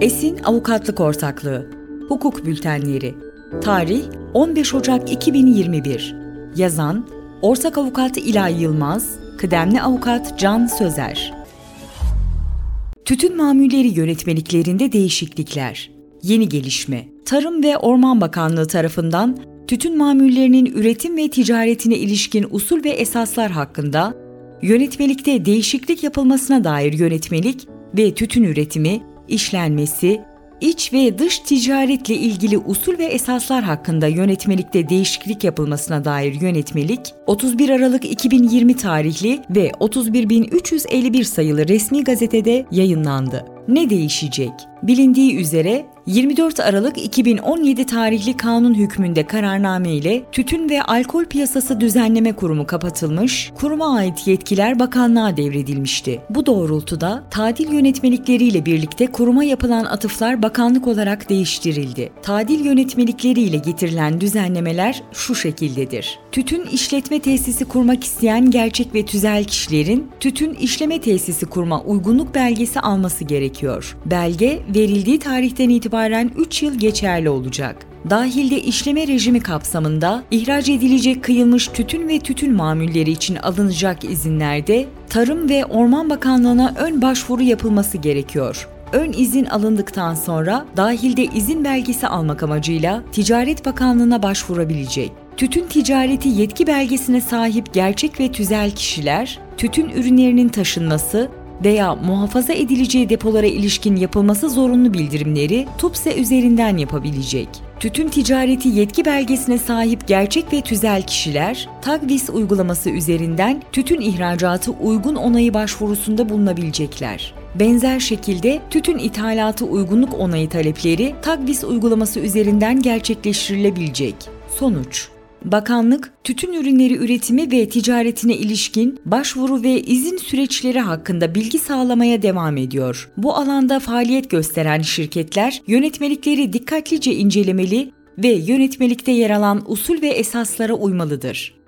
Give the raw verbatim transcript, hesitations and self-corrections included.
Esin Avukatlık Ortaklığı Hukuk Bültenleri. Tarih on beş Ocak iki bin yirmi bir. Yazan Ortak Avukat İlay Yılmaz, Kıdemli Avukat Can Sözer. Tütün mamulleri yönetmeliklerinde değişiklikler. Yeni gelişme. Tarım ve Orman Bakanlığı tarafından tütün mamullerinin üretim ve ticaretine ilişkin usul ve esaslar hakkında yönetmelikte değişiklik yapılmasına dair yönetmelik ve tütün üretimi, işlenmesi, iç ve dış ticaretle ilgili usul ve esaslar hakkında yönetmelikte değişiklik yapılmasına dair yönetmelik, otuz bir Aralık iki bin yirmi tarihli ve otuz bir bin üç yüz elli bir sayılı Resmi Gazete'de yayınlandı. Ne değişecek? Bilindiği üzere yirmi dört Aralık iki bin on yedi tarihli kanun hükmünde kararname ile Tütün ve Alkol Piyasası Düzenleme Kurumu kapatılmış, kuruma ait yetkiler bakanlığa devredilmişti. Bu doğrultuda tadil yönetmelikleriyle birlikte kuruma yapılan atıflar bakanlık olarak değiştirildi. Tadil yönetmelikleriyle getirilen düzenlemeler şu şekildedir. Tütün işletme tesisi kurmak isteyen gerçek ve tüzel kişilerin tütün işleme tesisi kurma uygunluk belgesi alması gerekiyor. Belge verildiği tarihten itibaren üç yıl geçerli olacak. Dahilde işleme rejimi kapsamında ihraç edilecek kıyılmış tütün ve tütün mamulleri için alınacak izinlerde Tarım ve Orman Bakanlığı'na ön başvuru yapılması gerekiyor. Ön izin alındıktan sonra dahilde izin belgesi almak amacıyla Ticaret Bakanlığı'na başvurabilecek. Tütün ticareti yetki belgesine sahip gerçek ve tüzel kişiler, tütün ürünlerinin taşınması veya muhafaza edileceği depolara ilişkin yapılması zorunlu bildirimleri TUPSE üzerinden yapabilecek. Tütün ticareti yetki belgesine sahip gerçek ve tüzel kişiler, takvis uygulaması üzerinden tütün ihracatı uygun onayı başvurusunda bulunabilecekler. Benzer şekilde tütün ithalatı uygunluk onayı talepleri takvis uygulaması üzerinden gerçekleştirilebilecek. Sonuç: Bakanlık, tütün ürünleri üretimi ve ticaretine ilişkin başvuru ve izin süreçleri hakkında bilgi sağlamaya devam ediyor. Bu alanda faaliyet gösteren şirketler, yönetmelikleri dikkatlice incelemeli ve yönetmelikte yer alan usul ve esaslara uymalıdır.